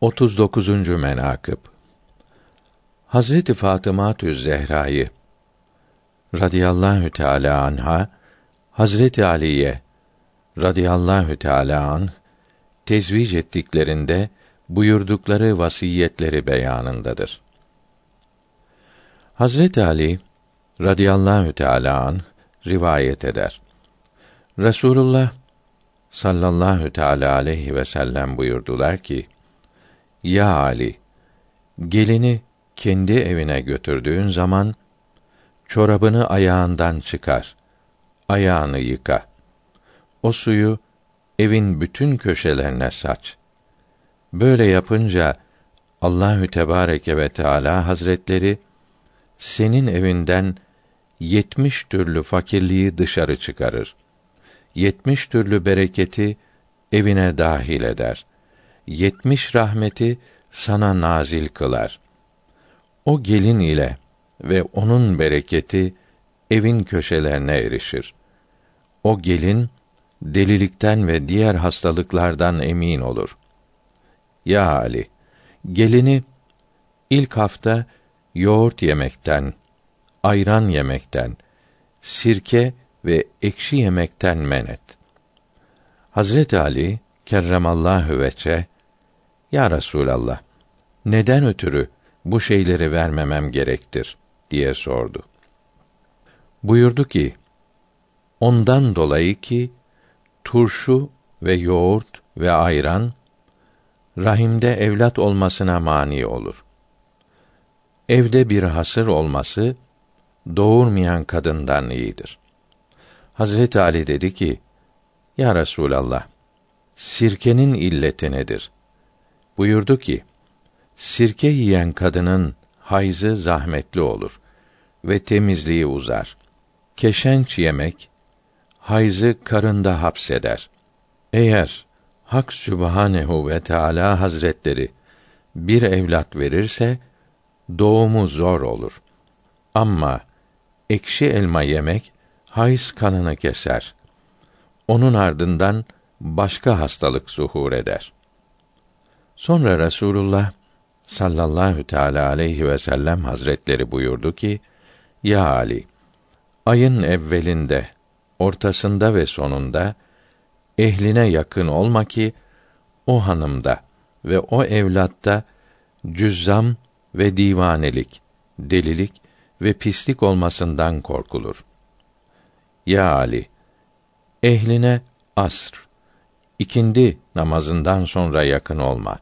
39. menakıb Hazreti Fatıma-tü Zehra'yı radıyallahu teâlâ anha Hazreti Ali'ye radıyallahu teâlâ anh tezvic ettiklerinde buyurdukları vasiyetleri beyanındadır. Hazreti Ali radıyallahu teâlâ anh rivayet eder. Resulullah sallallahu teâlâ aleyhi ve sellem buyurdular ki: "Ya Ali, gelini kendi evine götürdüğün zaman çorabını ayağından çıkar, ayağını yıka. O suyu evin bütün köşelerine saç. Böyle yapınca Allahü Tebareke ve Teala Hazretleri senin evinden 70 türlü fakirliği dışarı çıkarır. 70 türlü bereketi evine dahil eder. 70 rahmeti sana nazil kılar. O gelin ile ve onun bereketi evin köşelerine erişir. O gelin delilikten ve diğer hastalıklardan emin olur. Ya Ali, gelini ilk hafta yoğurt yemekten, ayran yemekten, sirke ve ekşi yemekten men et." Hazreti Ali kerremallahu vece, "Ya Resûlallah, neden ötürü bu şeyleri vermemem gerektir?" diye sordu. Buyurdu ki: "Ondan dolayı ki turşu ve yoğurt ve ayran rahimde evlat olmasına mani olur. Evde bir hasır olması doğurmayan kadından iyidir." Hazreti Ali dedi ki: "Ya Resûlallah, sirkenin illeti nedir?" Buyurdu ki: "Sirke yiyen kadının hayzı zahmetli olur ve temizliği uzar. Keşenç yemek hayzı karında hapseder. Eğer Hak Sübhanehu ve Teala Hazretleri bir evlat verirse doğumu zor olur. Ama ekşi elma yemek hayz kanını keser. Onun ardından başka hastalık zuhur eder." Sonra Resulullah sallallahu teâlâ aleyhi ve sellem Hazretleri buyurdu ki: "Ya Ali, ayın evvelinde, ortasında ve sonunda ehline yakın olma ki o hanımda ve o evlatta cüzzam ve divanelik, delilik ve pislik olmasından korkulur. Ya Ali, ehline asr, ikindi namazından sonra yakın olma.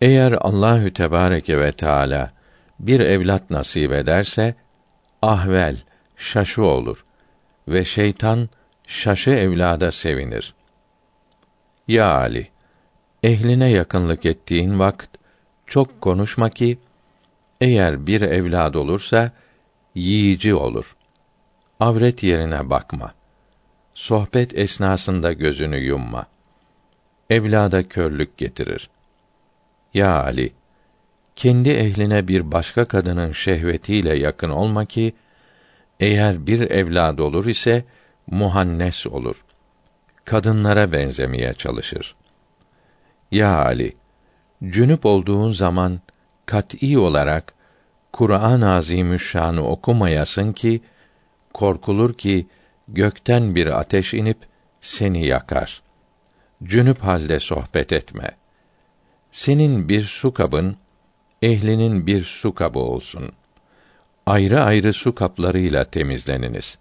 Eğer Allahü Tebareke ve Teala bir evlat nasip ederse ahvel, şaşı olur ve şeytan şaşı evlada sevinir. Ya Ali, ehline yakınlık ettiğin vakit çok konuşma ki eğer bir evlad olursa yiyici olur. Avret yerine bakma. Sohbet esnasında gözünü yumma. Evlada körlük getirir. Ya Ali, kendi ehline bir başka kadının şehvetiyle yakın olma ki eğer bir evlad olur ise muhannes olur. Kadınlara benzemeye çalışır. Ya Ali, cünüp olduğun zaman kat'î olarak Kur'an-ı Azimüşşan'ı okumayasın ki korkulur ki gökten bir ateş inip seni yakar. Cünüp halde sohbet etme. Senin bir su kabın, ehlinin bir su kabı olsun. Ayrı ayrı su kaplarıyla temizleniniz.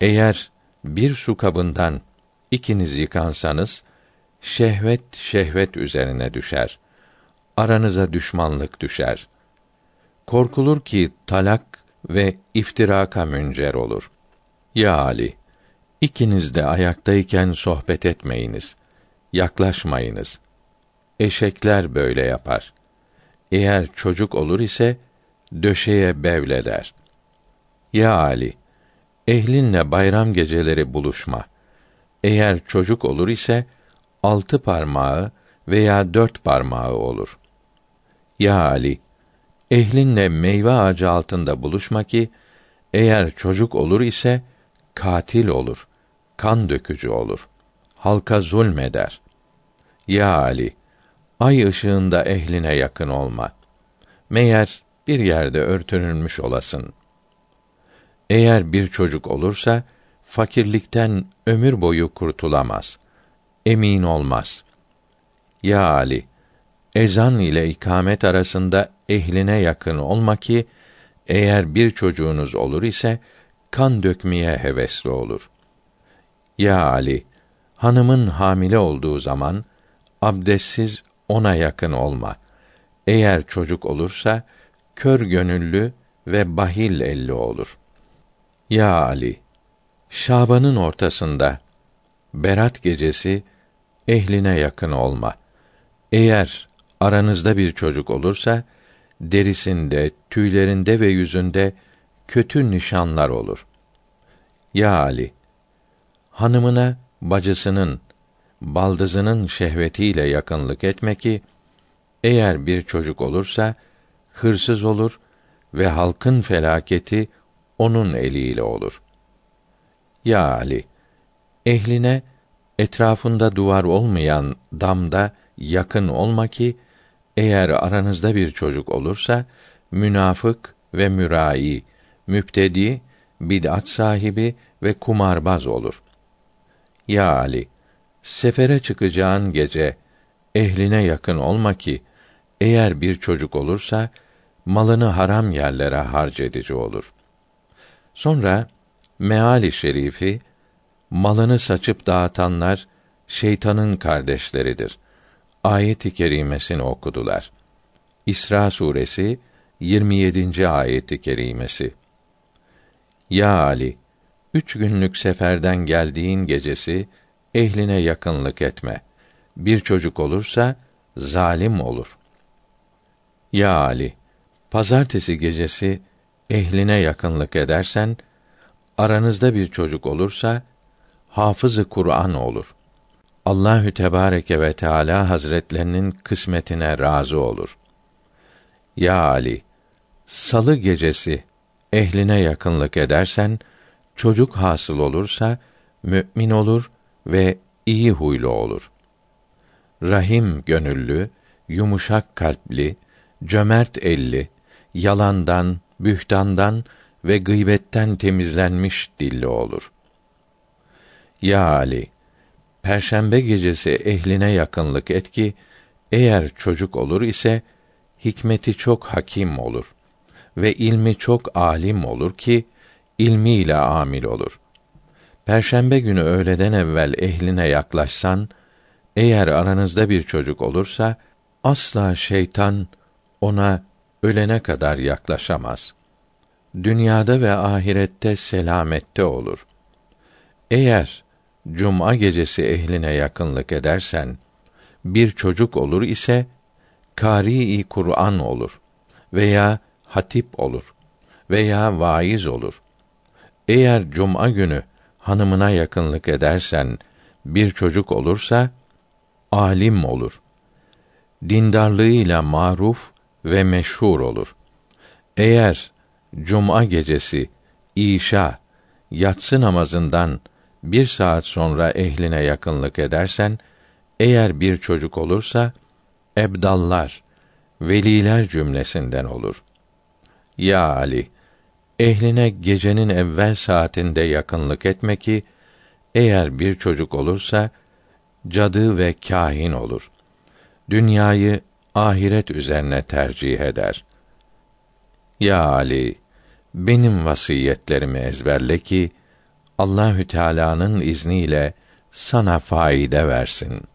Eğer bir su kabından ikiniz yıkansanız, şehvet şehvet üzerine düşer. Aranıza düşmanlık düşer. Korkulur ki talak ve iftiraka müncer olur. Ya Ali, ikiniz de ayaktayken sohbet etmeyiniz, yaklaşmayınız. Eşekler böyle yapar. Eğer çocuk olur ise döşeye bevleder. Ya Ali, ehlinle bayram geceleri buluşma. Eğer çocuk olur ise 6 parmağı veya 4 parmağı olur. Ya Ali, ehlinle meyve ağacı altında buluşma ki eğer çocuk olur ise katil olur, kan dökücü olur, halka zulmeder. Ya Ali, Ay ışığında ehline yakın olma. Meğer bir yerde örtünülmüş olasın. Eğer bir çocuk olursa, fakirlikten ömür boyu kurtulamaz. Emin olmaz. Ya Ali, ezan ile ikamet arasında ehline yakın olma ki, eğer bir çocuğunuz olur ise, kan dökmeye hevesli olur. Ya Ali, hanımın hamile olduğu zaman, abdestsiz ona yakın olma. Eğer çocuk olursa, kör gönüllü ve bahil elli olur. Ya Ali, Şaban'ın ortasında, Berat gecesi, ehline yakın olma. Eğer aranızda bir çocuk olursa, derisinde, tüylerinde ve yüzünde kötü nişanlar olur. Ya Ali, hanımına bacısının, baldızının şehvetiyle yakınlık etme ki, eğer bir çocuk olursa, hırsız olur ve halkın felaketi onun eliyle olur. Ya Ali, ehline, etrafında duvar olmayan damda yakın olma ki, eğer aranızda bir çocuk olursa, münafık ve mürai, müptedi, bid'at sahibi ve kumarbaz olur. Ya Ali, sefere çıkacağın gece, ehline yakın olma ki, eğer bir çocuk olursa, malını haram yerlere harcedici olur. Sonra, meali şerifi, malını saçıp dağıtanlar, şeytanın kardeşleridir. Ayet-i kerimesini okudular. İsra suresi 27. ayet-i kerimesi. Ya Ali, 3 günlük seferden geldiğin gecesi, ehline yakınlık etme. Bir çocuk olursa, zalim olur. Ya Ali, pazartesi gecesi, ehline yakınlık edersen, aranızda bir çocuk olursa, hafız-ı Kur'an olur. Allahü Tebareke ve Teala Hazretlerinin kısmetine razı olur. Ya Ali, salı gecesi ehline yakınlık edersen, çocuk hasıl olursa mümin olur ve iyi huylu olur. Rahim gönüllü, yumuşak kalpli, cömert elli, yalandan, bühtandan ve gıybetten temizlenmiş dilli olur. Ya Ali, perşembe gecesi ehline yakınlık et ki, eğer çocuk olur ise, hikmeti çok hakim olur ve ilmi çok alim olur ki, ilmiyle amil olur. Perşembe günü öğleden evvel ehline yaklaşsan, eğer aranızda bir çocuk olursa, asla şeytan ona ölene kadar yaklaşamaz. Dünyada ve ahirette selamette olur. Eğer cuma gecesi ehline yakınlık edersen, bir çocuk olur ise, kâri-i Kur'an olur veya hatip olur veya vaiz olur. Eğer cuma günü hanımına yakınlık edersen, bir çocuk olursa, alim olur. Dindarlığıyla maruf ve meşhur olur. Eğer cuma gecesi, işa, yatsı namazından 1 saat sonra ehline yakınlık edersen, eğer bir çocuk olursa, ebdallar, veliler cümlesinden olur. Ya Ali, ehline gecenin evvel saatinde yakınlık etme ki, eğer bir çocuk olursa, cadı ve kâhin olur. Dünyayı ahiret üzerine tercih eder. Ya Ali, benim vasiyetlerimi ezberle ki, Allahü Teala'nın izniyle sana faide versin.